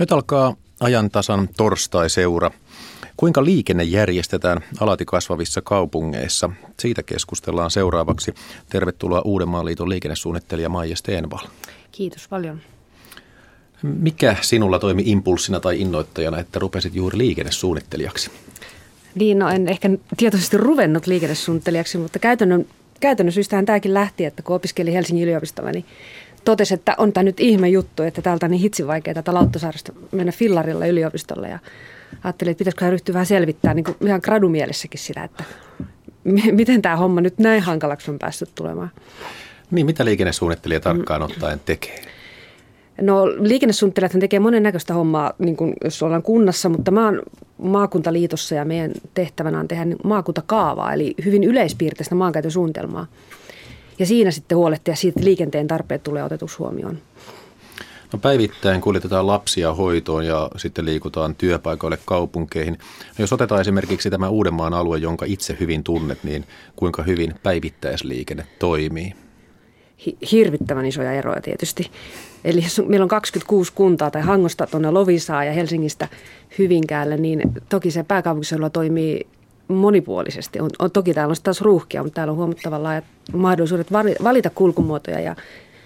Nyt alkaa ajantasan torstaiseura. Kuinka liikenne järjestetään alati kasvavissa kaupungeissa? Siitä keskustellaan seuraavaksi. Tervetuloa Uudenmaan liiton liikennesuunnittelija Maija Stenvall. Kiitos paljon. Mikä sinulla toimi impulssina tai innoittajana, että rupesit juuri liikennesuunnittelijaksi? Niin, no en ehkä tietoisesti ruvennut liikennesuunnittelijaksi, mutta käytännön syystähän tämäkin lähti, että kun opiskelin Helsingin yliopistolla, niin totesin, että on tämä nyt ihme juttu, että täältä on niin hitsin vaikeaa täältä Lauttosairasta mennä fillarilla yliopistolle. Ja ajattelin, että pitäisikö ryhtyä vähän selvittämään niin ihan gradumielessäkin sitä, että miten tämä homma nyt näin hankalaksi on päässyt tulemaan. Niin, mitä liikennesuunnittelija tarkkaan ottaen tekee? No liikennesuunnittelijathan tekee monennäköistä hommaa, niin kuin jos ollaan kunnassa, mutta mä oon maakuntaliitossa ja meidän tehtävänä on tehdä maakuntakaavaa, eli hyvin yleispiirteistä maankäytön suunnitelmaa. Ja siinä sitten huolehtia siitä, että liikenteen tarpeet tulee otetuksi huomioon. No päivittäin kuljetetaan lapsia hoitoon ja sitten liikutaan työpaikoille kaupunkeihin. No, jos otetaan esimerkiksi tämä Uudenmaan alue, jonka itse hyvin tunnet, niin kuinka hyvin päivittäisliikenne toimii? Hirvittävän isoja eroja tietysti. Eli jos meillä on 26 kuntaa tai Hangosta tuonne Loviisaan ja Helsingistä Hyvinkäälle, niin toki se pääkaupunkiseudulla toimii monipuolisesti. On, toki täällä on taas ruuhkia, mutta täällä on huomattavan laajat mahdollisuudet valita kulkumuotoja. Ja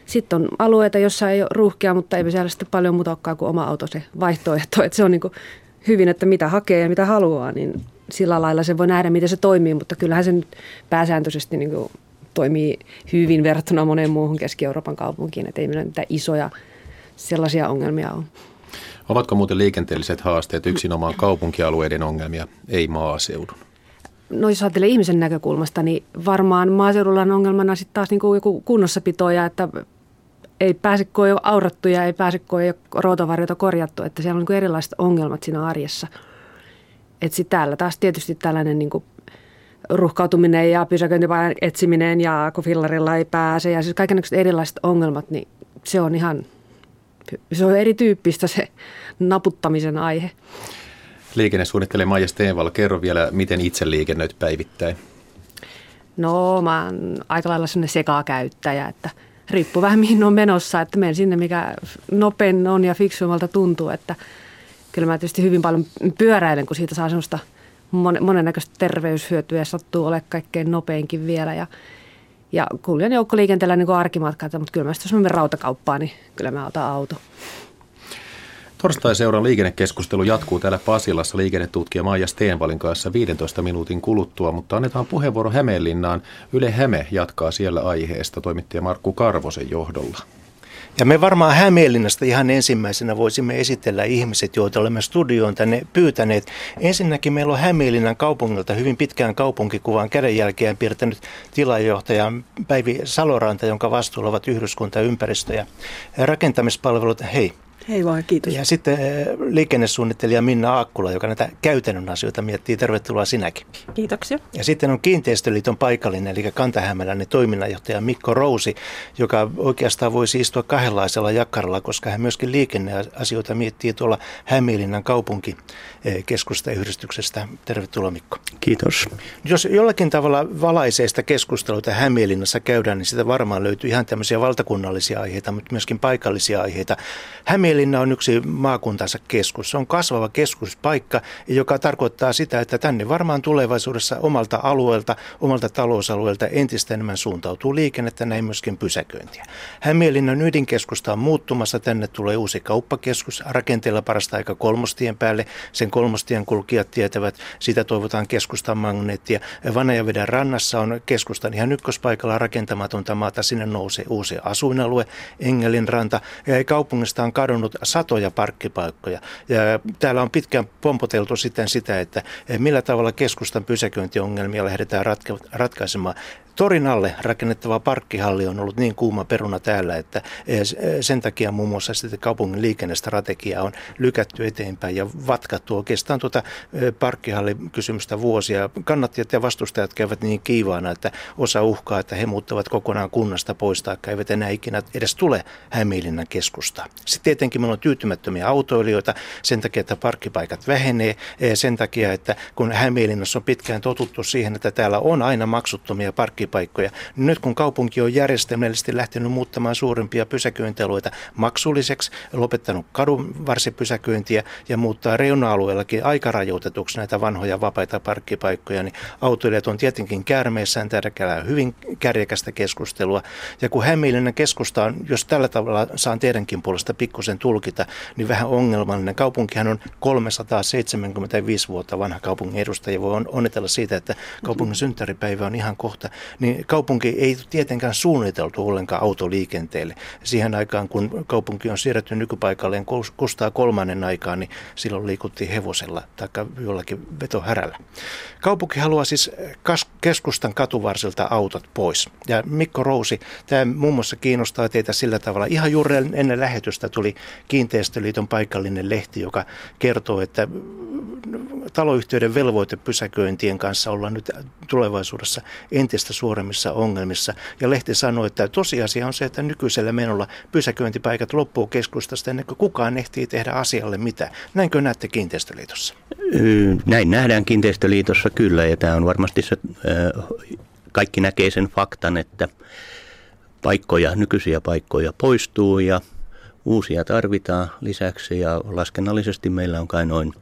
sitten on alueita, jossa ei ole ruuhkia, mutta ei siellä sitten paljon muuta olekaan kuin oma auto se vaihtoehto. Että se on niin kuin hyvin, että mitä hakee ja mitä haluaa, niin sillä lailla se voi nähdä, miten se toimii. Mutta kyllähän se nyt pääsääntöisesti niin kuin toimii hyvin verrattuna moneen muuhun Keski-Euroopan kaupunkiin, että ei meillä mitään isoja sellaisia ongelmia ole. Ovatko muuten liikenteelliset haasteet yksinomaan kaupunkialueiden ongelmia, ei maaseudun? No jos ajattelee ihmisen näkökulmasta, niin varmaan maaseudulla on ongelmana sitten taas niin kuin joku kunnossapitoja, että ei pääse, kun ei ole aurattu ja ei pääse, kun ei ole ruotovarjota korjattu, että siellä on niin kuin erilaiset ongelmat siinä arjessa. Että sitten täällä taas tietysti tällainen niin kuin ruuhkautuminen ja pysäköintipaikan etsiminen ja kun fillarilla ei pääse ja siis kaikenlaiset erilaiset ongelmat, niin se on ihan, se on erityyppistä se naputtamisen aihe. Liikennesuunnittelija Maija Stenvall, kerro vielä, miten itse liikennöit päivittäin? No mä oon aika lailla sellainen sekakäyttäjä, että riippuu vähän mihin on menossa, että menen sinne mikä nopein on ja fiksuimmalta tuntuu, että kyllä mä tietysti hyvin paljon pyöräilen, kun siitä saa semmoista monennäköistä terveyshyötyä, sattuu olemaan kaikkein nopeinkin vielä ja kuljen joukkoliikenteellä niin kuin arkimatkaa, mutta kyllä mä sitten jos mä menen rautakauppaan, niin kyllä mä otan auto. Torstaiseuran liikennekeskustelu jatkuu täällä Pasilassa liikennetutkija Maija Stenvallin kanssa 15 minuutin kuluttua, mutta annetaan puheenvuoro Hämeenlinnaan. Yle Häme jatkaa siellä aiheesta toimittaja Markku Karvosen johdolla. Ja me varmaan Hämeenlinnasta ihan ensimmäisenä voisimme esitellä ihmiset, joita olemme studioon tänne pyytäneet. Ensinnäkin meillä on Hämeenlinnan kaupungilta hyvin pitkään kaupunkikuvan kädenjälkeen piirtänyt tilajohtaja Päivi Saloranta, jonka vastuulla ovat yhdyskunta, ympäristö ja rakentamispalvelut. Hei. Hei vaan, kiitos. Ja sitten liikennesuunnittelija Minna Aakkula, joka näitä käytännön asioita miettii. Tervetuloa sinäkin. Kiitoksia. Ja sitten on Kiinteistöliiton paikallinen, eli kantahämäläinen toiminnanjohtaja Mikko Rousi, joka oikeastaan voisi istua kahdenlaisella jakkaralla, koska hän myöskin liikenneasioita miettii tuolla Hämeenlinnan kaupunkikeskustayhdistyksestä. Tervetuloa Mikko. Kiitos. Jos jollakin tavalla valaiseista keskusteluita Hämeenlinnassa käydään, niin sitä varmaan löytyy ihan tämmöisiä valtakunnallisia aiheita, mutta myöskin paikallisia aiheita. Hämeenlinna on yksi maakuntansa keskus. Se on kasvava keskuspaikka, joka tarkoittaa sitä, että tänne varmaan tulevaisuudessa omalta alueelta, omalta talousalueelta entistä enemmän suuntautuu liikennettä, näin myöskin pysäköintiä. Hämeenlinnan ydinkeskusta on muuttumassa. Tänne tulee uusi kauppakeskus rakenteella parasta aika Kolmostien päälle. Sen Kolmostien kulkijat tietävät, sitä toivotaan keskustan magneettia. Vanajaveden rannassa on keskustan ihan ykköspaikalla rakentamatonta maata. Sinne nousee uusi asuinalue, Engelinranta, ja kaupungista on kadonnut satoja parkkipaikkoja. Ja täällä on pitkään pompoteltu sitten sitä, että millä tavalla keskustan pysäköintiongelmia lähdetään ratkaisemaan. Torin alle rakennettava parkkihalli on ollut niin kuuma peruna täällä, että sen takia muun muassa sitten kaupungin liikennestrategia on lykätty eteenpäin ja vatkattu oikeastaan tuota parkkihallikysymystä vuosia. Kannattajat ja vastustajat käyvät niin kiivaana, että osa uhkaa, että he muuttavat kokonaan kunnasta pois, taikka eivät enää ikinä edes tule Hämeenlinnan keskustaan. Sitten tietenkin meillä on tyytymättömiä autoilijoita sen takia, että parkkipaikat vähenee, sen takia, että kun Hämeenlinnassa on pitkään totuttu siihen, että täällä on aina maksuttomia parkkipaikkoja. Nyt kun kaupunki on järjestelmällisesti lähtenyt muuttamaan suurempia pysäköintialueita maksulliseksi, lopettanut kadunvarsipysäköintiä ja muuttaa reuna-alueellakin aika rajoitetuksi näitä vanhoja vapaita parkkipaikkoja, niin autoilijat on tietenkin käärmeissään tärkeää hyvin kärjekästä keskustelua. Ja kun Hämeenlinnan keskusta on, jos tällä tavalla saan teidänkin puolesta pikkusen tulkita, niin vähän ongelmallinen. Kaupunkihan on 375 vuotta vanha kaupungin edustaja. Voi onnitella siitä, että kaupungin synttäripäivä on ihan kohta. Niin kaupunki ei tietenkään suunniteltu ollenkaan autoliikenteelle. Siihen aikaan, kun kaupunki on siirretty nykypaikalleen Kustaa kolmannen aikaan, niin silloin liikuttiin hevosella tai jollakin vetohärällä. Kaupunki haluaa siis keskustan katuvarsilta autot pois. Ja Mikko Rousi, tämä muun muassa kiinnostaa teitä sillä tavalla. Ihan juuri ennen lähetystä tuli Kiinteistöliiton paikallinen lehti, joka kertoo, että taloyhtiöiden velvoitepysäköintien kanssa ollaan nyt tulevaisuudessa entistä suoremmissa ongelmissa. Ja lehti sanoi, että tosiasia on se, että nykyisellä menolla pysäköintipaikat loppuu keskustasta ennen kuin kukaan ehtii tehdä asialle mitään. Näinkö näette Kiinteistöliitossa? Näin nähdään Kiinteistöliitossa kyllä, ja tämä on varmasti se, kaikki näkee sen faktan, että paikkoja, nykyisiä paikkoja poistuu ja uusia tarvitaan lisäksi, ja laskennallisesti meillä on kai noin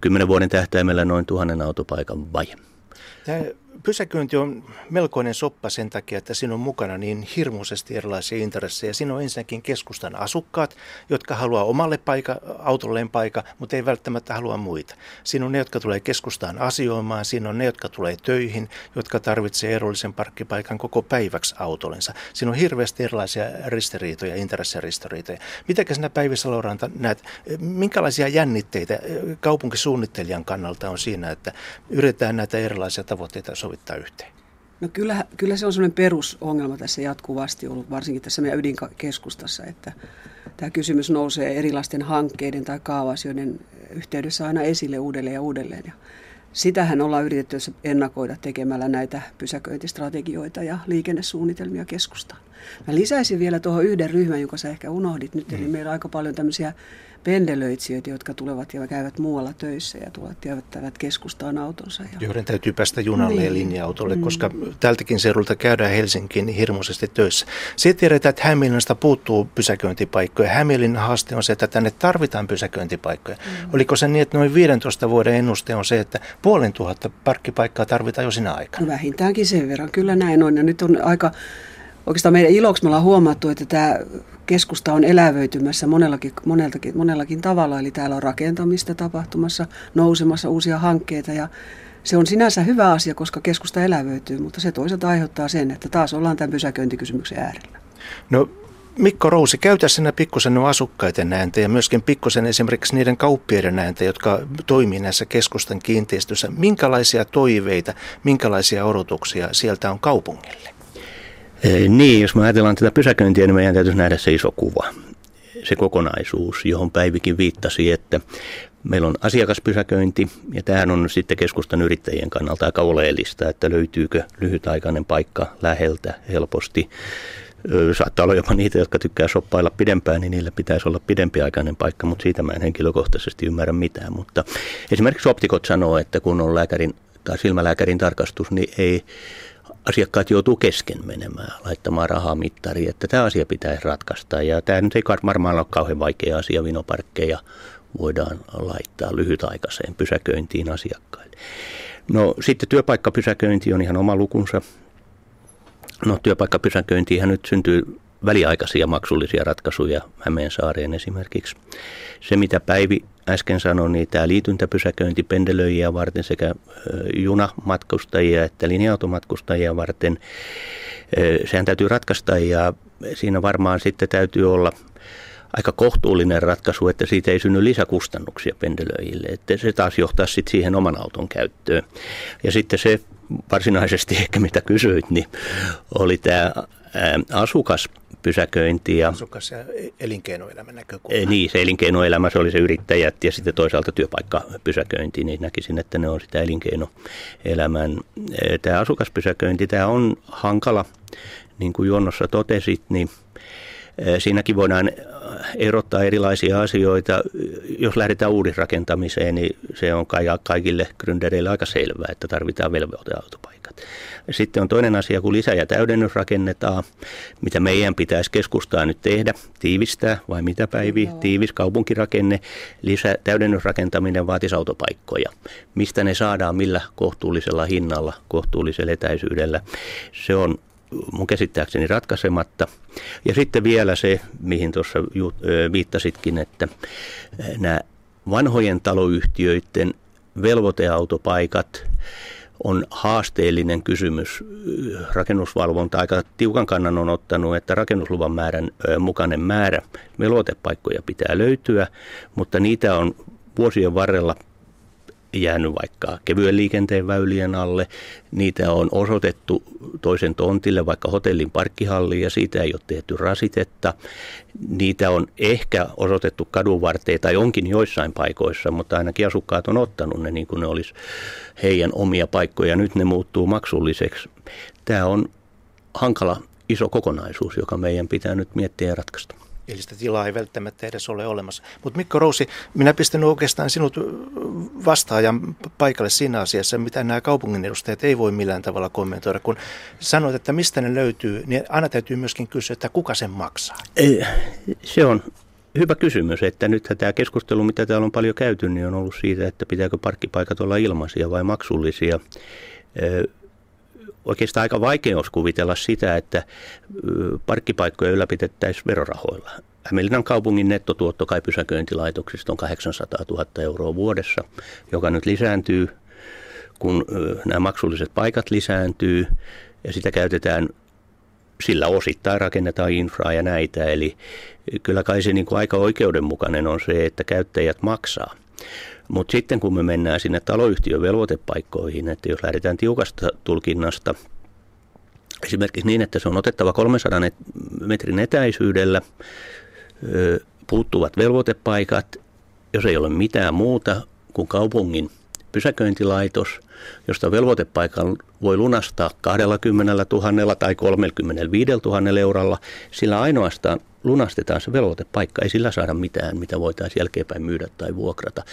10 vuoden tähtäimellä noin 1000 autopaikan vaje. Tämä pysäköinti on melkoinen soppa sen takia, että siinä on mukana niin hirmuisesti erilaisia intressejä. Siinä on ensinnäkin keskustan asukkaat, jotka haluaa omalle autolleen paikka, mutta ei välttämättä halua muita. Siinä on ne, jotka tulee keskustaan asioimaan, siinä on ne, jotka tulee töihin, jotka tarvitsee erollisen parkkipaikan koko päiväksi autollensa. Siinä on hirveästi erilaisia ristiriitoja, intressiristiriitoja. Mitäkä sinä, Päivi Saloranta, näet, minkälaisia jännitteitä kaupunkisuunnittelijan kannalta on siinä, että yritetään näitä erilaisia tavoitteita sovittaa yhteen? No kyllä se on semmoinen perusongelma tässä jatkuvasti ollut, varsinkin tässä meidän ydinkeskustassa, että tämä kysymys nousee erilaisten hankkeiden tai kaava-asioiden yhteydessä aina esille uudelleen ja uudelleen. Ja sitähän ollaan yritetty ennakoida tekemällä näitä pysäköintistrategioita ja liikennesuunnitelmia keskustaan. Mä lisäisin vielä tuohon yhden ryhmän, jonka sä ehkä unohdit nyt, eli meillä on aika paljon tämmöisiä pendelöitsijöitä, jotka tulevat ja käyvät muualla töissä ja tulevat ja jättävät keskustaan autonsa. Joiden täytyy päästä junalle ja linja-autolle, koska tältäkin seudulta käydään Helsinkiin niin hirmuisesti töissä. Se tiedetään, että Hämeenlinnasta puuttuu pysäköintipaikkoja. Hämeenlinnan haaste on se, että tänne tarvitaan pysäköintipaikkoja. Oliko se niin, että noin 15 vuoden ennuste on se, että 500 parkkipaikkaa tarvitaan jo sinä aikana? No vähintäänkin sen verran, kyllä näin on. Ja nyt on aika... Oikeastaan meidän iloksi me ollaan huomattu, että tämä keskusta on elävöitymässä monellakin tavalla, eli täällä on rakentamista tapahtumassa, nousemassa uusia hankkeita, ja se on sinänsä hyvä asia, koska keskusta elävöityy, mutta se toisaalta aiheuttaa sen, että taas ollaan tämän pysäköintikysymyksen äärellä. No Mikko Rousi, käytä sinä pikkusen nuo asukkaiden ääntä ja myöskin pikkusen esimerkiksi niiden kauppiaiden ääntä, jotka toimii näissä keskustan kiinteistöissä. Minkälaisia toiveita, minkälaisia odotuksia sieltä on kaupungille? Niin, jos me ajatellaan tätä pysäköintiä, niin meidän täytyisi nähdä se iso kuva, se kokonaisuus, johon Päivikin viittasi, että meillä on asiakaspysäköinti, ja tämähän on sitten keskustan yrittäjien kannalta aika oleellista, että löytyykö lyhytaikainen paikka läheltä helposti. Saattaa olla jopa niitä, jotka tykkää shoppailla pidempään, niin niillä pitäisi olla pidempiaikainen paikka, mutta siitä mä en henkilökohtaisesti ymmärrä mitään. Mutta esimerkiksi optikot sanoo, että kun on lääkärin tai silmälääkärin tarkastus, niin ei... Asiakkaat joutuu kesken menemään, laittamaan rahaa mittariin, että tämä asia pitäisi ratkaista. Ja tämä nyt ei varmaan ole kauhean vaikea asia, vinoparkkeja voidaan laittaa lyhytaikaiseen pysäköintiin asiakkaille. No sitten työpaikkapysäköinti on ihan oma lukunsa. No työpaikkapysäköintiinhän nyt syntyy väliaikaisia maksullisia ratkaisuja Hämeen saareen esimerkiksi. Se mitä Päivi äsken sanoi, niin tämä liityntäpysäköinti pendelöijää varten sekä junamatkustajia että linja-automatkustajia varten, sehän täytyy ratkaista, ja siinä varmaan sitten täytyy olla aika kohtuullinen ratkaisu, että siitä ei synny lisäkustannuksia pendelöijille, että se taas johtaa sitten siihen oman auton käyttöön. Ja sitten se varsinaisesti ehkä mitä kysyit, niin oli tämä asukaspysäköinti. Asukas- ja elinkeinoelämän näkökulma. Niin, se elinkeinoelämä, se oli se yrittäjät ja sitten toisaalta työpaikkapysäköinti, niin näkisin, että ne on sitä elinkeinoelämän. Tämä asukaspysäköinti, tämä on hankala, niin kuin juonnossa totesit, niin Siinäkin voidaan erottaa erilaisia asioita. Jos lähdetään uudisrakentamiseen, niin se on kaikille gründereille aika selvää, että tarvitaan velvoiteautopaikat. Sitten on toinen asia, kun lisä- ja täydennys rakennetaan, mitä meidän pitäisi keskustaa nyt tehdä, tiivistää vai mitä Päivi, tiivis kaupunkirakenne, täydennysrakentaminen vaatisi autopaikkoja. Mistä ne saadaan, millä kohtuullisella hinnalla, kohtuullisella etäisyydellä, se on mun käsittääkseni ratkaisematta. Ja sitten vielä se, mihin tuossa viittasitkin, että nämä vanhojen taloyhtiöiden velvoiteautopaikat on haasteellinen kysymys. Rakennusvalvonta aika tiukan kannan on ottanut, että rakennusluvan määrän mukainen määrä velvoitepaikkoja pitää löytyä, mutta niitä on vuosien varrella jäänyt vaikka kevyen liikenteen väylien alle. Niitä on osoitettu toisen tontille, vaikka hotellin parkkihalliin, ja siitä ei ole tehty rasitetta. Niitä on ehkä osoitettu kadunvarteen tai onkin joissain paikoissa, mutta ainakin asukkaat on ottanut ne niin kuin ne olisi heidän omia paikkoja. Nyt ne muuttuu maksulliseksi. Tämä on hankala iso kokonaisuus, joka meidän pitää nyt miettiä ja ratkaista. Eli sitä tilaa ei välttämättä edes ole olemassa. Mutta Mikko Rousi, minä pistän oikeastaan sinut vastaajan paikalle siinä asiassa, mitä nämä kaupungin edustajat ei voi millään tavalla kommentoida. Kun sanoit, että mistä ne löytyy, niin aina täytyy myöskin kysyä, että kuka sen maksaa? Se on hyvä kysymys, että nythän tämä keskustelu, mitä täällä on paljon käyty, niin on ollut siitä, että pitääkö parkkipaikat olla ilmaisia vai maksullisia. Oikeastaan aika vaikea olisi kuvitella sitä, että parkkipaikkoja ylläpidettäisiin verorahoilla. Hämeenlinnan kaupungin nettotuotto kai pysäköintilaitoksista on 800 000 euroa vuodessa, joka nyt lisääntyy, kun nämä maksulliset paikat lisääntyy ja sitä käytetään, sillä osittain rakennetaan infraa ja näitä. Eli kyllä kai se niin kuin aika oikeudenmukainen on se, että käyttäjät maksaa. Mutta sitten kun me mennään sinne taloyhtiön velvoitepaikkoihin, että jos lähdetään tiukasta tulkinnasta, esimerkiksi niin, että se on otettava 300 metrin etäisyydellä, puuttuvat velvoitepaikat, jos ei ole mitään muuta kuin kaupungin pysäköintilaitos, josta velvoitepaikan voi lunastaa 20 000 tai 35 000 eurolla, sillä ainoastaan lunastetaan se velvoitepaikka, ei sillä saada mitään, mitä voitaisiin jälkeenpäin myydä tai vuokrata.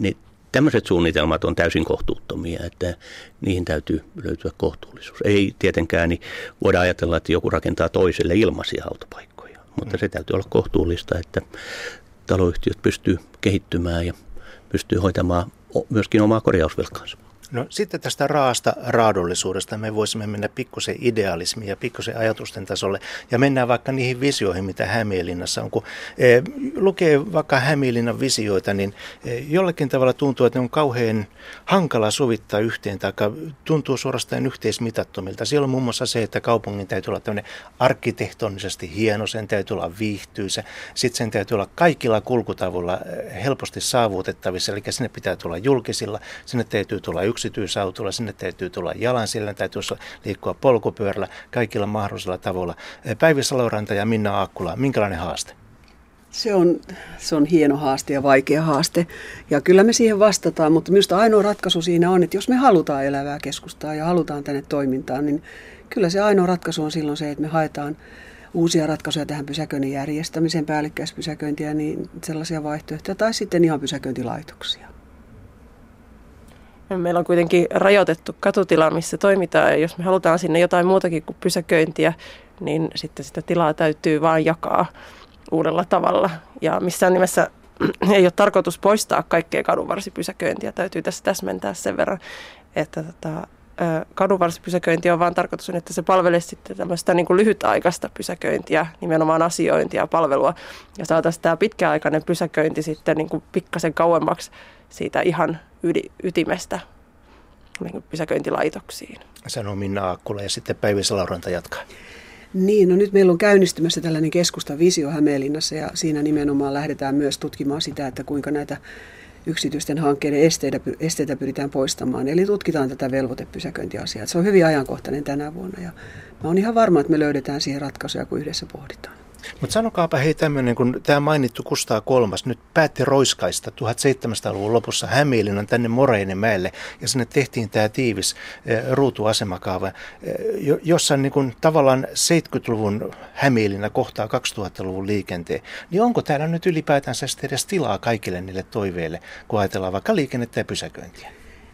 Niin tämmöiset suunnitelmat on täysin kohtuuttomia, että niihin täytyy löytyä kohtuullisuus. Ei tietenkään niin voida ajatella, että joku rakentaa toiselle ilmaisia autopaikkoja, mutta se täytyy olla kohtuullista, että taloyhtiöt pystyy kehittymään ja pystyy hoitamaan myöskin omaa korjausvelkaansa. No sitten tästä raasta raadollisuudesta me voisimme mennä pikkusen idealismiin ja pikkusen ajatusten tasolle ja mennään vaikka niihin visioihin, mitä Hämeenlinnassa on. Kun lukee vaikka Hämeenlinnan visioita, niin jollakin tavalla tuntuu, että ne on kauhean hankala sovittaa yhteen tai tuntuu suorastaan yhteismitattomilta. Siellä on muun muassa se, että kaupungin täytyy olla tämmöinen arkkitehtonisesti hieno, sen täytyy olla viihtyisä, sitten sen täytyy olla kaikilla kulkutavuilla helposti saavutettavissa, eli sinne pitää tulla julkisilla, sinne täytyy tulla yksityisautolla, sinne täytyy tulla jalan, sillä täytyy liikkua polkupyörällä kaikilla mahdollisilla tavoilla. Päivi Saloranta ja Minna Aakkula, minkälainen haaste? Se on hieno haaste ja vaikea haaste ja kyllä me siihen vastataan, mutta minusta ainoa ratkaisu siinä on, että jos me halutaan elävää keskustaa ja halutaan tänne toimintaan, niin kyllä se ainoa ratkaisu on silloin se, että me haetaan uusia ratkaisuja tähän pysäköinnin järjestämiseen, päällekkäispysäköintiä, niin sellaisia vaihtoehtoja tai sitten ihan pysäköintilaitoksia. Meillä on kuitenkin rajoitettu katutila, missä toimitaan, ja jos me halutaan sinne jotain muutakin kuin pysäköintiä, niin sitten sitä tilaa täytyy vaan jakaa uudella tavalla. Ja missään nimessä ei ole tarkoitus poistaa kaikkea kadunvarsipysäköintiä, täytyy tässä täsmentää sen verran, että kadunvarsipysäköinti on vaan tarkoitus, että se palvelee sitten tämmöistä niin kuin lyhytaikaista pysäköintiä, nimenomaan asiointia ja palvelua, ja saataisiin tämä pitkäaikainen pysäköinti sitten niin kuin pikkasen kauemmaksi siitä ihan ytimestä pysäköintilaitoksiin. Sano Minna Aakkula ja sitten Päivi Saloranta jatkaa. Niin, no nyt meillä on käynnistymässä tällainen keskustan visio Hämeenlinnassa ja siinä nimenomaan lähdetään myös tutkimaan sitä, että kuinka näitä yksityisten hankkeiden esteitä pyritään poistamaan. Eli tutkitaan tätä velvoitepysäköintiasiaa. Se on hyvin ajankohtainen tänä vuonna ja mä oon ihan varma, että me löydetään siihen ratkaisuja, kun yhdessä pohditaan. Mutta sanokaapa hei tämmöinen, kun tämä mainittu Kustaa kolmas nyt päätti roiskaista 1700-luvun lopussa Hämeenlinnan tänne Moreenimäelle ja sinne tehtiin tämä tiivis ruutuasemakaava, jossa niin kun tavallaan 70-luvun Hämeenlinna kohtaa 2000-luvun liikenteen, niin onko täällä nyt ylipäätänsä sitten edes tilaa kaikille niille toiveille, kun ajatellaan vaikka liikennettä ja pysäköintiä?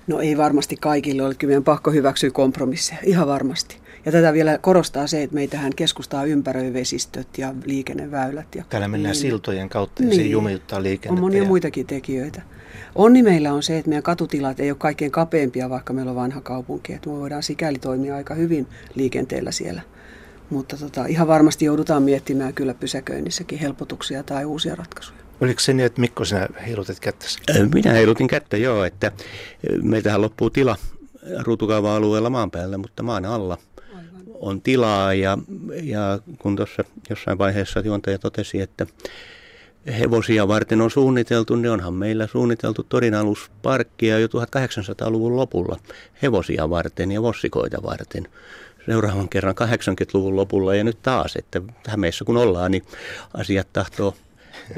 No ei varmasti kaikille ole, kyllä meidän pakko hyväksyä kompromisseja, ihan varmasti. Ja tätä vielä korostaa se, että meitähän keskustaa ympäröi vesistöt ja liikenneväylät. Ja täällä mennään siltojen kautta ja niin. Se jumiuttaa liikennettä. On monia muitakin tekijöitä. Onni meillä on se, että meidän katutilat ei ole kaikkein kapeampia, vaikka meillä on vanha kaupunki. Että me voidaan sikäli toimia aika hyvin liikenteellä siellä. Mutta ihan varmasti joudutaan miettimään kyllä pysäköinnissäkin helpotuksia tai uusia ratkaisuja. Oliko se niin, että Mikko, sinä heilutit kättäsi? Minä heilutin kättä, joo. Että meiltähän loppuu tila ruutukaava-alueella maan päällä, mutta maan alla on tilaa ja kun tuossa jossain vaiheessa juontaja totesi, että hevosia varten on suunniteltu, niin onhan meillä suunniteltu torinalusparkkia jo 1800-luvun lopulla hevosia varten ja vossikoita varten. Seuraavan kerran 80-luvun lopulla ja nyt taas, että Hämeessä kun ollaan, niin asiat tahtoo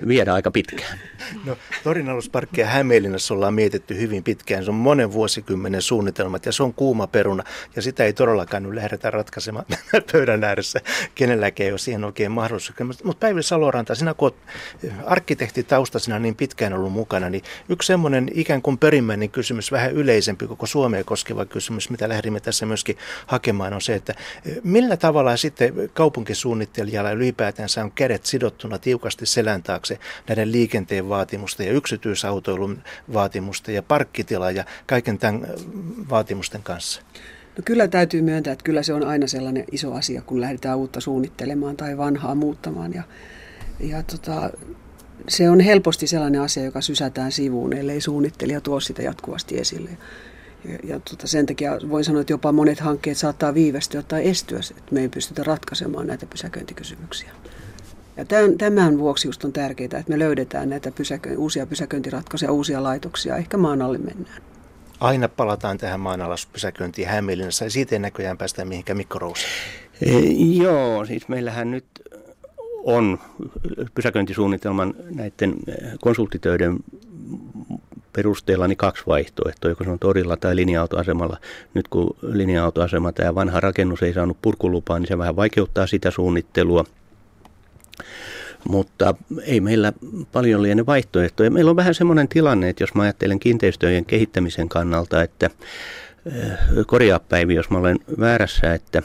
viedä aika pitkään. No, torinalusparkkia Hämeenlinnassa ollaan mietitty hyvin pitkään. Se on monen vuosikymmenen suunnitelmat ja se on kuuma peruna. Ja sitä ei todellakaan nyt lähdetä ratkaisemaan pöydän ääressä. Kenelläkään ei ole siihen oikein mahdollisuuksia. Mutta Päivi Saloranta, sinä kun olet arkkitehtitaustaisena niin pitkään ollut mukana, niin yksi semmoinen ikään kuin perimmäinen kysymys, vähän yleisempi koko Suomea koskeva kysymys, mitä lähdimme tässä myöskin hakemaan, on se, että millä tavalla sitten kaupunkisuunnittelijalla ylipäätänsä on kädet sidottuna tiukasti selän taakse näiden liikenteen vaatimusten ja yksityisautoilun vaatimusten ja parkkitila ja kaiken tämän vaatimusten kanssa? No kyllä täytyy myöntää, että kyllä se on aina sellainen iso asia, kun lähdetään uutta suunnittelemaan tai vanhaa muuttamaan. Se on helposti sellainen asia, joka sysätään sivuun, ellei suunnittelija tuo sitä jatkuvasti esille. Sen takia voin sanoa, että jopa monet hankkeet saattaa viivästyä tai estyä, että me ei pystytä ratkaisemaan näitä pysäköintikysymyksiä. Ja tämän vuoksi just on tärkeää, että me löydetään näitä uusia pysäköintiratkaisuja, uusia laitoksia. Ehkä maan alle mennään. Aina palataan tähän maanalaspysäköintiin Hämeenlinnassa ja siitä ei näköjään päästä mihinkään. Mikko Rousi. Joo, siis meillähän nyt on pysäköintisuunnitelman näiden konsulttitöiden perusteella niin kaksi vaihtoehtoa, joko se on torilla tai linja-autoasemalla. Nyt kun linja-autoasema, tämä vanha rakennus ei saanut purkulupaa, niin se vähän vaikeuttaa sitä suunnittelua. Mutta ei meillä paljon liene vaihtoehtoja. Meillä on vähän semmoinen tilanne, että jos mä ajattelen kiinteistöjen kehittämisen kannalta, että korjaa Päivi, jos mä olen väärässä, että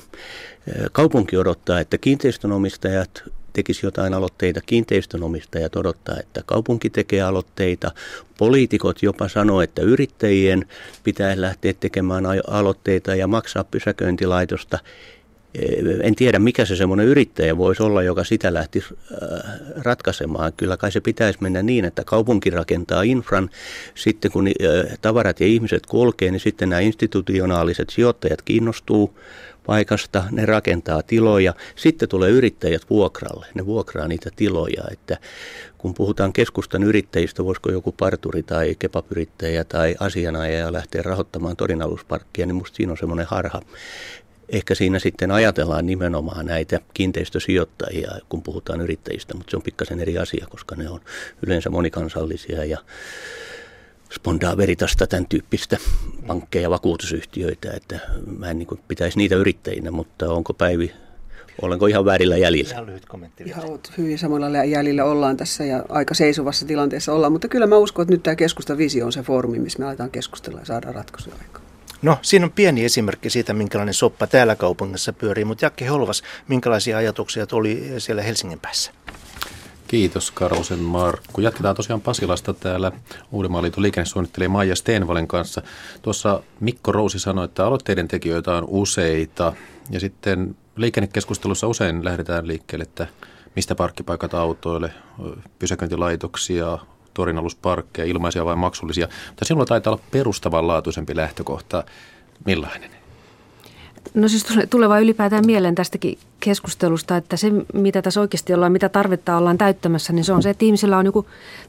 kaupunki odottaa, että kiinteistönomistajat tekisi jotain aloitteita, kiinteistönomistajat odottaa, että kaupunki tekee aloitteita, poliitikot jopa sanoo, että yrittäjien pitäisi lähteä tekemään aloitteita ja maksaa pysäköintilaitosta. En tiedä, mikä se semmoinen yrittäjä voisi olla, joka sitä lähtisi ratkaisemaan. Kyllä kai se pitäisi mennä niin, että kaupunki rakentaa infran. Sitten kun tavarat ja ihmiset kulkee, niin sitten nämä institutionaaliset sijoittajat kiinnostuu paikasta. Ne rakentaa tiloja. Sitten tulee yrittäjät vuokralle. Ne vuokraa niitä tiloja. Että kun puhutaan keskustan yrittäjistä, voisiko joku parturi tai kebab-yrittäjä tai asianajaja lähteä rahoittamaan torinalusparkkia, niin musta siinä on semmoinen harha. Ehkä siinä sitten ajatellaan nimenomaan näitä kiinteistösijoittajia, kun puhutaan yrittäjistä, mutta se on pikkasen eri asia, koska ne on yleensä monikansallisia ja spondaa veritasta tämän tyyppistä pankkeja ja vakuutusyhtiöitä, että mä en niin pitäisi niitä yrittäjinä, mutta onko Päivi, olenko ihan väärillä jäljillä? Ihan lyhyt kommentti. Ihan hyvin samalla jäljillä ollaan tässä ja aika seisovassa tilanteessa ollaan, mutta kyllä mä uskon, että nyt tämä keskustan visio on se foorumi, missä me aletaan keskustella ja saadaan ratkaisuja aikaan. No, siinä on pieni esimerkki siitä, minkälainen soppa täällä kaupungissa pyörii, mutta Jakke Holvas, minkälaisia ajatuksia tuli siellä Helsingin päässä? Kiitos Karvosen Markku. Jatketaan tosiaan Pasilasta täällä Uudenmaan liiton liikennesuunnittelija Maija Stenvallen kanssa. Tuossa Mikko Rousi sanoi, että aloitteiden tekijöitä on useita ja sitten liikennekeskustelussa usein lähdetään liikkeelle, että mistä parkkipaikat autoille, pysäköintilaitoksia, torinalusparkkeja, ilmaisia vai maksullisia, mutta sinulla taitaa olla perustavanlaatuisempi lähtökohta. Millainen? No siis tulee vaan ylipäätään mieleen tästäkin keskustelusta, että se mitä tässä oikeasti ollaan, mitä tarvetta ollaan täyttämässä, niin se on se, että ihmisillä on joku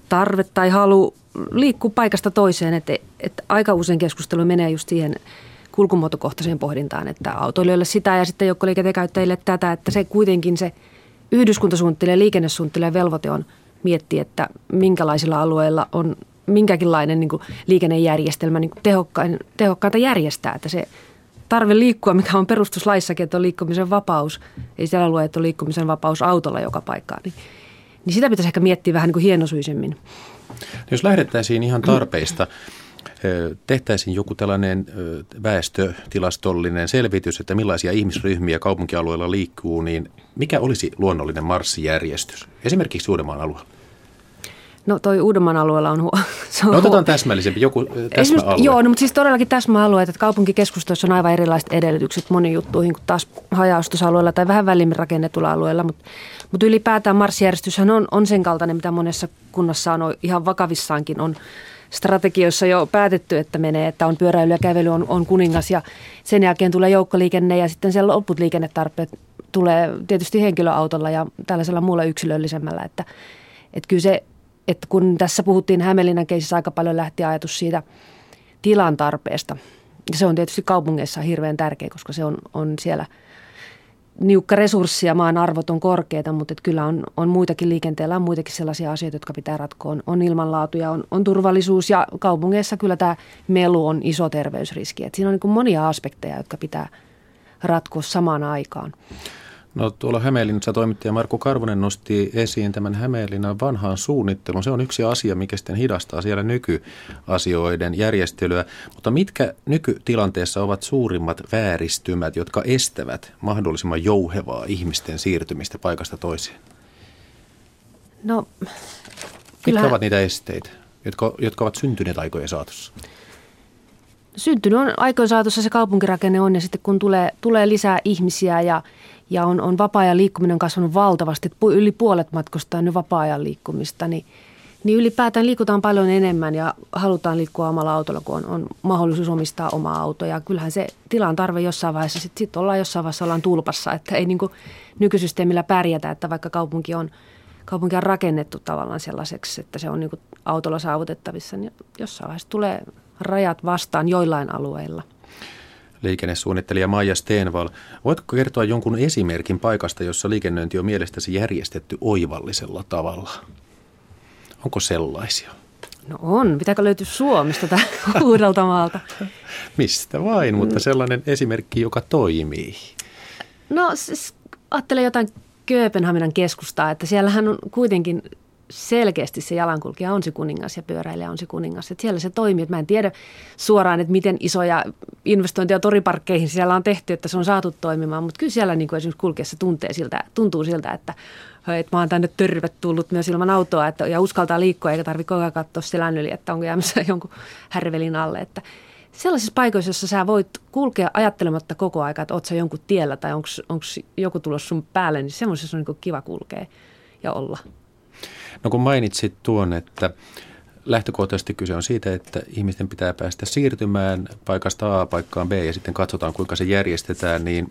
tarve tai halu liikkua paikasta toiseen, että aika usein keskustelu menee just siihen kulkumuotokohtaiseen pohdintaan, että autoilijoille sitä ja sitten joukkoliikenteen käyttäjille tätä, että se kuitenkin se yhdyskuntasuunnittelijan ja liikennesuunnittelijan velvoite on miettiä, että minkälaisilla alueilla on minkäkinlainen niin kuin liikennejärjestelmä niin kuin tehokkainta järjestää, että se tarve liikkua, mikä on perustuslaissakin, että on liikkumisen vapaus, ei siellä alueella, että on liikkumisen vapaus autolla joka paikkaan, niin sitä pitäisi ehkä miettiä vähän niin kuin hienosyisemmin. Jos lähdettäisiin ihan tarpeista, tehtäisiin joku tällainen väestötilastollinen selvitys, että millaisia ihmisryhmiä kaupunkialueella liikkuu, niin mikä olisi luonnollinen marssijärjestys esimerkiksi Uudenmaan alueella? No toi Uudenmaan alueella on otetaan täsmällisempi, joku täsmäalue. Joo, no, mutta siis todellakin täsmäalueet, että kaupunkikeskustoissa on aivan erilaiset edellytykset moniin juttuihin kuin taas haja-asutusalueella tai vähän välimmin rakennetulla alueella. Mutta ylipäätään marssijärjestyshän on sen kaltainen, mitä monessa kunnassa on ihan vakavissaankin on strategioissa jo päätetty, että menee, että on pyöräily ja kävely on kuningas ja sen jälkeen tulee joukkoliikenne ja sitten siellä loput liikennetarpeet tulee tietysti henkilöautolla ja tällaisella muulla yksilöllisemmällä, että kyllä se, että kun tässä puhuttiin Hämeenlinnan keisissä aika paljon lähti ajatus siitä tilan tarpeesta. Ja se on tietysti kaupungeissa hirveän tärkeä, koska se on siellä niukka resurssi ja maan arvot on korkeita, mutta kyllä on muitakin liikenteellä, on muitakin sellaisia asioita, jotka pitää ratkoa. On ilmanlaatu ja on turvallisuus ja kaupungeissa kyllä tämä melu on iso terveysriski. Et siinä on niin kuin monia aspekteja, jotka pitää ratkoa samaan aikaan. No tuolla Hämeenlinnassa toimittaja Markku Karvonen nosti esiin tämän Hämeenlinnan vanhaan suunnittelun. Se on yksi asia, mikä sitten hidastaa siellä nykyasioiden järjestelyä. Mutta mitkä nykytilanteessa ovat suurimmat vääristymät, jotka estävät mahdollisimman jouhevaa ihmisten siirtymistä paikasta toiseen? No, mitkä ovat niitä esteitä, jotka ovat syntyneet aikojen saatossa? Syntynyt on aikojen saatossa se kaupunkirakenne on ja sitten kun tulee lisää ihmisiä ja on vapaa-ajan liikkuminen on kasvanut valtavasti, yli puolet matkustaa nyt vapaa-ajan liikkumista, niin ylipäätään liikutaan paljon enemmän ja halutaan liikkua omalla autolla, kun on mahdollisuus omistaa omaa autoa. Ja kyllähän se tilan tarve jossain vaiheessa, sitten ollaan tulpassa, että ei niin kuin nykysysteemillä pärjätä, että vaikka kaupunki on rakennettu tavallaan sellaiseksi, että se on niin kuin autolla saavutettavissa, niin jossain vaiheessa tulee rajat vastaan joillain alueilla. Liikennesuunnittelija Maija Stenvall, voitko kertoa jonkun esimerkin paikasta, jossa liikennöinti on mielestäsi järjestetty oivallisella tavalla? Onko sellaisia? No on. Pitääkö löytyä Suomesta tai Uudeltamaalta? Mistä vain, mutta sellainen esimerkki, joka toimii. No siis, ajattelen jotain Kööpenhaminan keskustaa, että siellähän on kuitenkin selkeästi se jalankulkija on se kuningas ja pyöräilijä on se kuningas. Että siellä se toimii. Että mä en tiedä suoraan, että miten isoja investointeja toriparkkeihin siellä on tehty, että se on saatu toimimaan. Mutta kyllä siellä niin kuin esimerkiksi kulkeessa tuntuu siltä, että mä oon tänne tervetullut myös ilman autoa ja uskaltaa liikkua eikä tarvitse koko ajan katsoa selän yli, että onko jäämässä jonkun härvelin alle. Että sellaisissa paikoissa, jossa sä voit kulkea ajattelematta koko aikaa, että oot sä jonkun tiellä tai onko joku tulos sun päälle, niin semmoisessa on niin kuin kiva kulkea ja olla. No kun mainitsit tuon, että lähtökohtaisesti kyse on siitä, että ihmisten pitää päästä siirtymään paikasta A paikkaan B ja sitten katsotaan kuinka se järjestetään, niin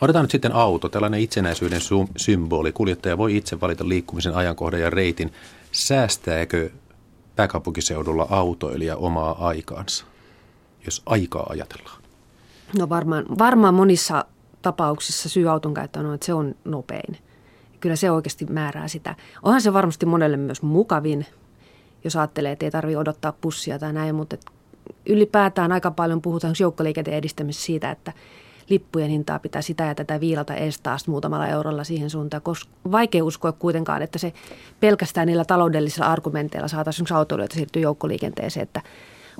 otetaan nyt sitten auto, tällainen itsenäisyyden symboli. Kuljettaja voi itse valita liikkumisen ajankohdan ja reitin. Säästääkö pääkaupunkiseudulla autoilija omaa aikaansa, jos aikaa ajatellaan? No varmaan monissa tapauksissa syy auton käyttöön on, että se on nopein. Kyllä se oikeasti määrää sitä. Onhan se varmasti monelle myös mukavin, jos ajattelee, että ei tarvitse odottaa bussia tai näin, mutta ylipäätään aika paljon puhutaan joukkoliikenteen edistämisestä siitä, että lippujen hintaa pitää sitä ja tätä viilata edes taas muutamalla eurolla siihen suuntaan, koska vaikea uskoa kuitenkaan, että se pelkästään niillä taloudellisilla argumenteilla saataisiin autoilijoita siirtyä joukkoliikenteeseen.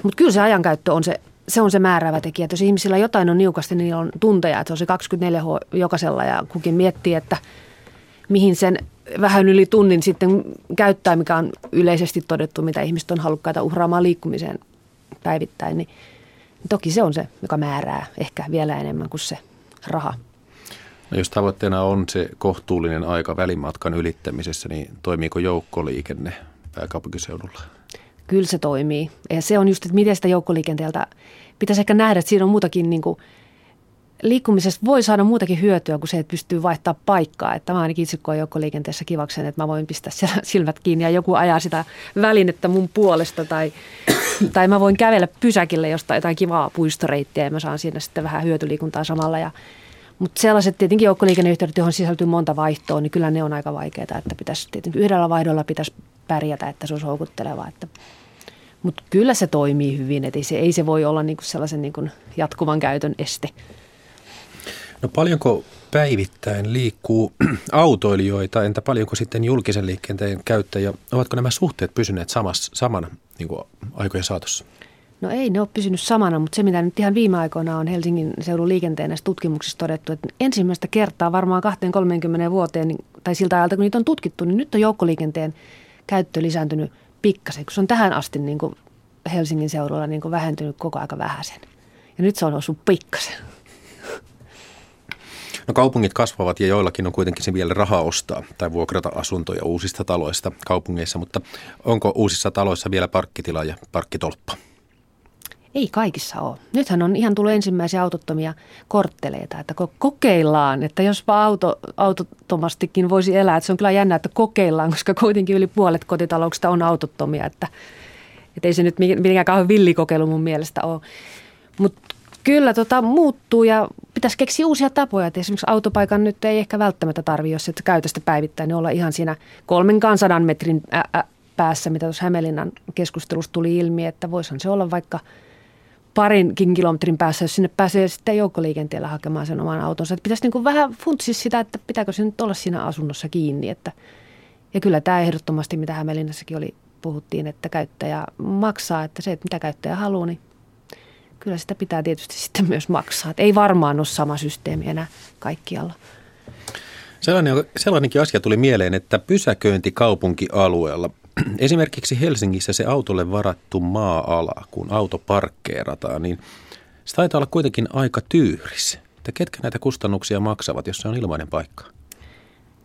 Mutta kyllä se ajankäyttö on se on se määräävä tekijä. Että jos ihmisillä jotain on niukasti, niin niillä on tunteja, että se on se 24h jokaisella ja kukin miettii, että mihin sen vähän yli tunnin sitten käyttää, mikä on yleisesti todettu, mitä ihmiset on halukkaita uhraamaan liikkumiseen päivittäin, niin toki se on se, joka määrää ehkä vielä enemmän kuin se raha. No jos tavoitteena on se kohtuullinen aika välimatkan ylittämisessä, niin toimiiko joukkoliikenne pääkaupunkiseudulla? Kyllä se toimii. Ja se on just, että miten sitä joukkoliikenteeltä pitäisi ehkä nähdä, että siinä on muutakin niin kuin liikkumisesta voi saada muutakin hyötyä kuin se, että pystyy vaihtaa paikkaa. Että mä ainakin itse koen joukkoliikenteessä kivakseen, että mä voin pistää silmät kiinni ja joku ajaa sitä välinettä mun puolesta. Tai mä voin kävellä pysäkille jostain jotain kivaa puistoreittiä ja mä saan siinä sitten vähän hyötyliikuntaa samalla. Ja Mutta sellaiset tietenkin joukkoliikenneyhteydet, johon sisältyy monta vaihtoa, niin kyllä ne on aika vaikeita, että pitäisi tietenkin yhdellä vaihdolla pitäisi pärjätä, että se olisi houkuttelevaa. Mutta kyllä se toimii hyvin, että ei se voi olla niinku sellaisen niinku jatkuvan käytön este. No paljonko päivittäin liikkuu autoilijoita, entä paljonko sitten julkisen liikenteen käyttäjiä? Ovatko nämä suhteet pysyneet samana niin kuin aikojen saatossa? No ei ne ole pysynyt samana, mutta se mitä nyt ihan viime aikoina on Helsingin seudun liikenteen näissä tutkimuksissa todettu, että ensimmäistä kertaa varmaan 20-30 vuoteen, tai siltä ajalta kun niitä on tutkittu, niin nyt on joukkoliikenteen käyttö lisääntynyt pikkasen, kun se on tähän asti niin kuin Helsingin seudulla niin kuin vähentynyt koko aika vähäsen. Ja nyt se on noussut pikkasen. No kaupungit kasvavat ja joillakin on kuitenkin vielä rahaa ostaa tai vuokrata asuntoja uusista taloista kaupungeissa, mutta onko uusissa taloissa vielä parkkitila ja parkkitolppa? Ei kaikissa ole. Nythän on ihan tullut ensimmäisiä autottomia kortteleita, että kokeillaan, että jospa autottomastikin voisi elää. Että se on kyllä jännä, että kokeillaan, koska kuitenkin yli puolet kotitalouksista on autottomia, että ei se nyt mitenkään kauhean villikokeilu mun mielestä ole. Mutta kyllä muuttuu ja pitäisi keksiä uusia tapoja, että esimerkiksi autopaikan nyt ei ehkä välttämättä tarvitse, jos et käytä sitä päivittäin, niin olla ihan siinä 300 metrin päässä, mitä tuossa Hämeenlinnan keskustelussa tuli ilmi, että voisihan se olla vaikka parinkin kilometrin päässä, jos sinne pääsee sitten joukkoliikenteellä hakemaan sen oman autonsa. Että pitäisi niin kuin vähän funtsia sitä, että pitääkö se nyt olla siinä asunnossa kiinni. Ja kyllä tämä ehdottomasti, mitä Hämeenlinnassakin puhuttiin, että käyttäjä maksaa, että se, että mitä käyttäjä haluaa, niin kyllä sitä pitää tietysti sitten myös maksaa. Että ei varmaan ole sama systeemi enää kaikkialla. Sellainenkin asia tuli mieleen, että pysäköinti kaupunkialueella. Esimerkiksi Helsingissä se autolle varattu maa-ala, kun auto parkkeerataan, niin se taitaa olla kuitenkin aika tyyris. Että ketkä näitä kustannuksia maksavat, jos se on ilmainen paikka?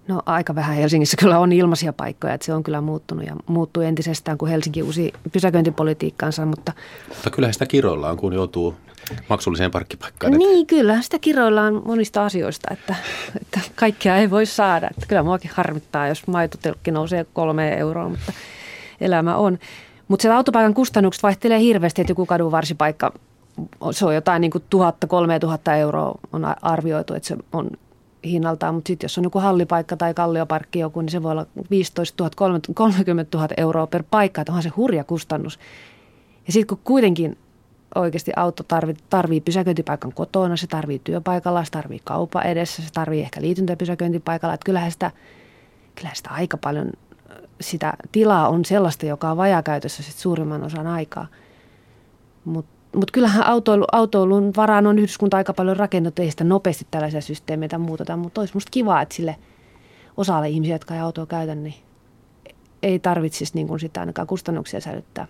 No aika vähän Helsingissä kyllä on ilmaisia paikkoja, että se on kyllä muuttunut ja muuttuu entisestään, kun Helsinki uusi pysäköintipolitiikkaansa. Mutta kyllähän sitä kiroillaan, kun joutuu maksulliseen parkkipaikkaan. Niin, kyllähän sitä kiroillaan monista asioista, että kaikkea ei voi saada. Että kyllä muakin harmittaa, jos maitotelkki nousee 3 euroa, mutta elämä on. Mutta siellä autopaikan kustannukset vaihtelee hirveästi, että joku kadunvarsipaikka, se on jotain niin kuin 1 000–3 000 euroa on arvioitu, että se on hinnaltaan, mutta sitten jos on joku hallipaikka tai kallioparkki joku, niin se voi olla 15 000, 30 000 euroa per paikka, että onhan se hurja kustannus. Ja sitten kun kuitenkin oikeasti auto tarvii pysäköintipaikan kotona, se tarvii työpaikalla, se tarvii kaupan edessä, se tarvii ehkä liityntäpysäköintipaikalla, että kyllähän sitä aika paljon sitä tilaa on sellaista, joka on vajakäytössä sit suurimman osan aikaa, Mutta kyllähän autoilun varaan on yhdyskunta aika paljon rakennettu, ei sitä nopeasti tällaisia systeemeitä muuteta, mutta olisi musta kivaa, että sille osalle ihmisiä, jotka ei autoa käytä, niin ei tarvitsisi niin kuin sitä ainakaan kustannuksia säilyttää.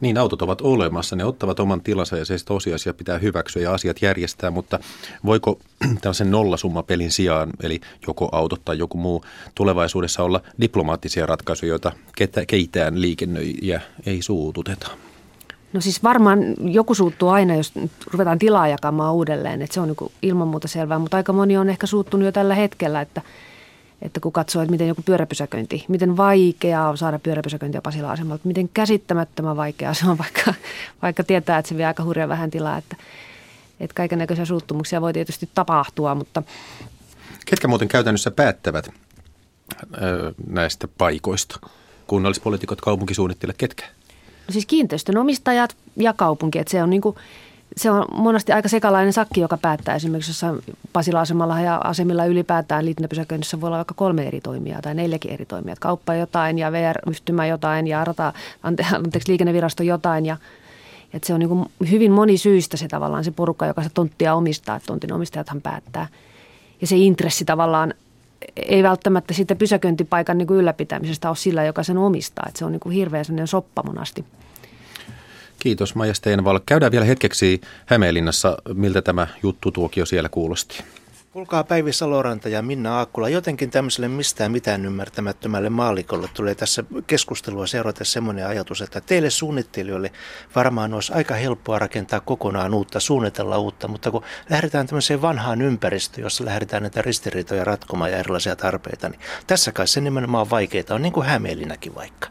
Niin, autot ovat olemassa, ne ottavat oman tilansa ja se tosiasia pitää hyväksyä ja asiat järjestää, mutta voiko tällaisen nollasummapelin sijaan, eli joko autot tai joku muu, tulevaisuudessa olla diplomaattisia ratkaisuja, joita keitään liikennöijä ei suututeta? No siis varmaan joku suuttuu aina, jos ruvetaan tilaa jakamaan uudelleen, että se on niin kuin ilman muuta selvää, mutta aika moni on ehkä suuttunut jo tällä hetkellä, että kun katsoo, että miten joku pyöräpysäköinti, miten vaikeaa on saada pyöräpysäköintiä Pasila-asemalta, miten käsittämättömän vaikeaa se on, vaikka tietää, että se vie aika hurjan vähän tilaa, että kaikennäköisiä suuttumuksia voi tietysti tapahtua, mutta ketkä muuten käytännössä päättävät näistä paikoista? Kunnallispoliitikot, kaupunkisuunnittelijat, ketkä? No siis kiinteistön omistajat ja kaupunki, että se on, niinku, se on monesti aika sekalainen sakki, joka päättää esimerkiksi jossain Pasila-asemalla ja asemilla ylipäätään liityntäpysäköinnissä voi olla vaikka 3 eri toimijaa tai 4 eri toimijaa. Kauppa jotain ja VR-yhtymä jotain ja liikennevirasto jotain ja että se on niinku hyvin monisyistä se tavallaan se porukka, joka se tonttia omistaa, että tontin omistajathan päättää ja se intressi tavallaan ei välttämättä siitä pysäköintipaikan niin kuin ylläpitämisestä ole sillä, joka sen omistaa. Että se on niin kuin hirveän sellainen soppa monasti. Kiitos Maija Stenvall. Käydään vielä hetkeksi Hämeenlinnassa. Miltä tämä juttutuokio siellä kuulosti? Kuulkaa Päivi Saloranta ja Minna Aakkula. Jotenkin tämmöiselle mistään mitään ymmärtämättömälle maallikolle tulee tässä keskustelua seurata semmoinen ajatus, että teille suunnittelijoille varmaan olisi aika helppoa rakentaa kokonaan uutta, suunnitella uutta, mutta kun lähdetään tämmöiseen vanhaan ympäristöön, jossa lähdetään näitä ristiriitoja ratkomaan ja erilaisia tarpeita, niin tässä kai se nimenomaan vaikeita on, niin kuin Hämeenlinnäkin vaikka.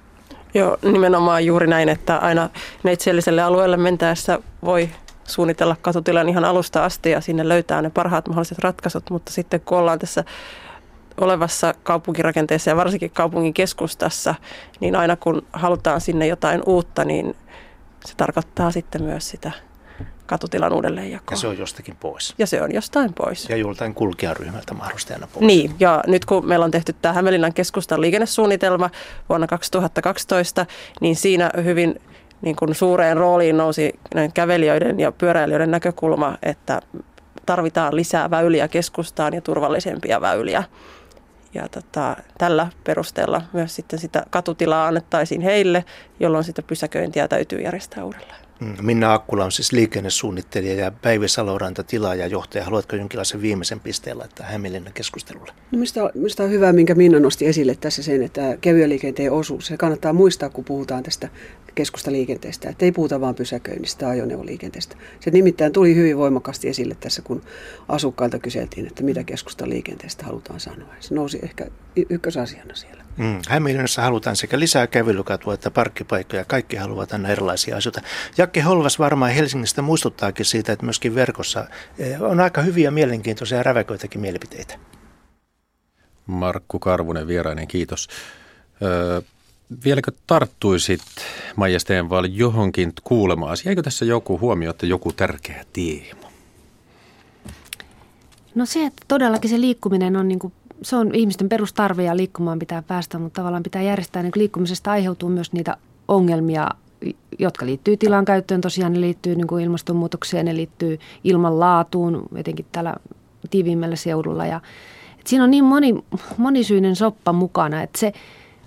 Joo, nimenomaan juuri näin, että aina neitselliselle alueelle mentäessä voi suunnitella katutilan ihan alusta asti ja sinne löytää ne parhaat mahdolliset ratkaisut, mutta sitten kun ollaan tässä olevassa kaupunkirakenteessa ja varsinkin kaupungin keskustassa, niin aina kun halutaan sinne jotain uutta, niin se tarkoittaa sitten myös sitä katutilan uudelleenjakoa. Ja se on jostakin pois. Ja se on jostain pois. Ja joltain kulkijaryhmältä mahdollisesti aina pois. Niin, ja nyt kun meillä on tehty tämä Hämeenlinnan keskustan liikennesuunnitelma vuonna 2012, niin siinä hyvin niin kuin suureen rooliin nousi kävelijöiden ja pyöräilijöiden näkökulma, että tarvitaan lisää väyliä keskustaan ja turvallisempia väyliä. Ja tällä perusteella myös sitten sitä katutilaa annettaisiin heille, jolloin sitä pysäköintiä täytyy järjestää uudelleen. Minna Aakkula on siis liikennesuunnittelija ja Päivi Saloranta tilaaja johtaja. Haluatko jonkinlaisen viimeisen pisteen laittaa Hämeenlinnan keskustelulle? No minusta on hyvä, minkä Minna nosti esille tässä sen, että kevyen liikenteen osuus, se kannattaa muistaa, kun puhutaan tästä keskustaliikenteestä, että ei puhuta vain pysäköinnistä, ajoneuvoliikenteestä. Se nimittäin tuli hyvin voimakkaasti esille tässä, kun asukkailta kyseltiin, että mitä keskustaliikenteestä halutaan sanoa. Se nousi ehkä ykkösasiana siellä. Hämeenlinnassa halutaan sekä lisää kävelykatua että parkkipaikkoja. Kaikki haluavat aina erilaisia asioita. Jakke Holvas varmaan Helsingistä muistuttaakin siitä, että myöskin verkossa on aika hyviä, mielenkiintoisia ja räväköitäkin mielipiteitä. Markku Karvonen, vierainen, kiitos. Vieläkö tarttuisit, Maija Stenvall, johonkin kuulemaan? Jäikö tässä joku huomioon, että joku tärkeä teema? No se, että todellakin se liikkuminen on, niin kuin, se on ihmisten perustarve ja liikkumaan pitää päästä, mutta tavallaan pitää järjestää, niin liikkumisesta aiheutuu myös niitä ongelmia, jotka liittyy tilan käyttöön tosiaan, ne liittyy niin kuin ilmastonmuutokseen, ne liittyy ilmanlaatuun, etenkin täällä tiiviimmällä seudulla. Ja, siinä on niin monisyinen soppa mukana, että se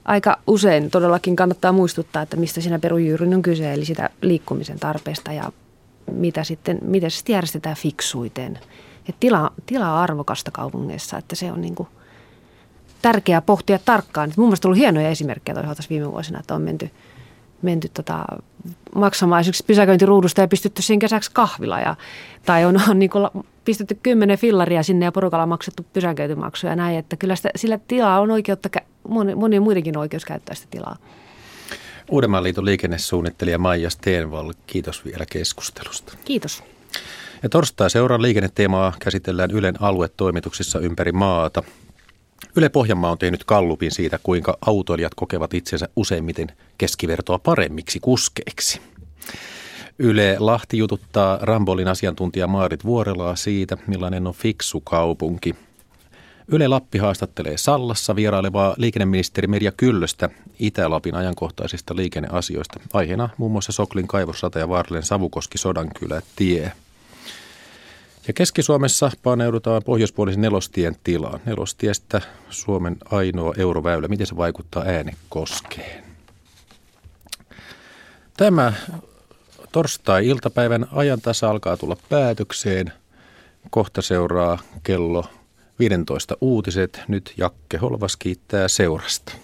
aika usein todellakin kannattaa muistuttaa, että mistä siinä perujyyrin on kyse, eli sitä liikkumisen tarpeesta ja miten se järjestetään fiksuiten. Et tila on arvokasta kaupungeissa, että se on niin kuin tärkeää pohtia tarkkaan. Et mun mielestä on ollut hienoja esimerkkejä toisaalta viime vuosina, että on menty maksamaan esimerkiksi pysäköintiruudusta ja pistetty siihen kesäksi kahvila. Tai on niin kuin pistetty 10 fillaria sinne ja porukalla maksettu pysäköintimaksuja ja näin. Että kyllä sillä tilaa on oikeutta, monien muidenkin oikeus käyttää sitä tilaa. Uudenmaan liiton liikennesuunnittelija Maija Stenvall, kiitos vielä keskustelusta. Kiitos. Ja torstai seuraan liikenneteemaa käsitellään Ylen aluetoimituksissa ympäri maata. Yle Pohjanmaa on tehnyt gallupin siitä, kuinka autoilijat kokevat itsensä useimmiten keskivertoa paremmiksi kuskeiksi. Yle Lahti jututtaa Rambolin asiantuntija Maarit Vuorelaa siitä, millainen on fiksu kaupunki. Yle Lappi haastattelee Sallassa vierailevaa liikenneministeri Merja Kyllöstä Itä-Lapin ajankohtaisista liikenneasioista. Aiheena muun muassa Soklin kaivosrata ja Varlen Savukoski Sodankylä tie. Ja Keski-Suomessa paneudutaan pohjoispuolisen Nelostien tilaan. Nelostiestä Suomen ainoa euroväylä. Miten se vaikuttaa Äänekoskeen? Tämä torstai-iltapäivän ajantasa alkaa tulla päätökseen. Kohta seuraa kello 15 uutiset. Nyt Jakke Holvas kiittää seurasta.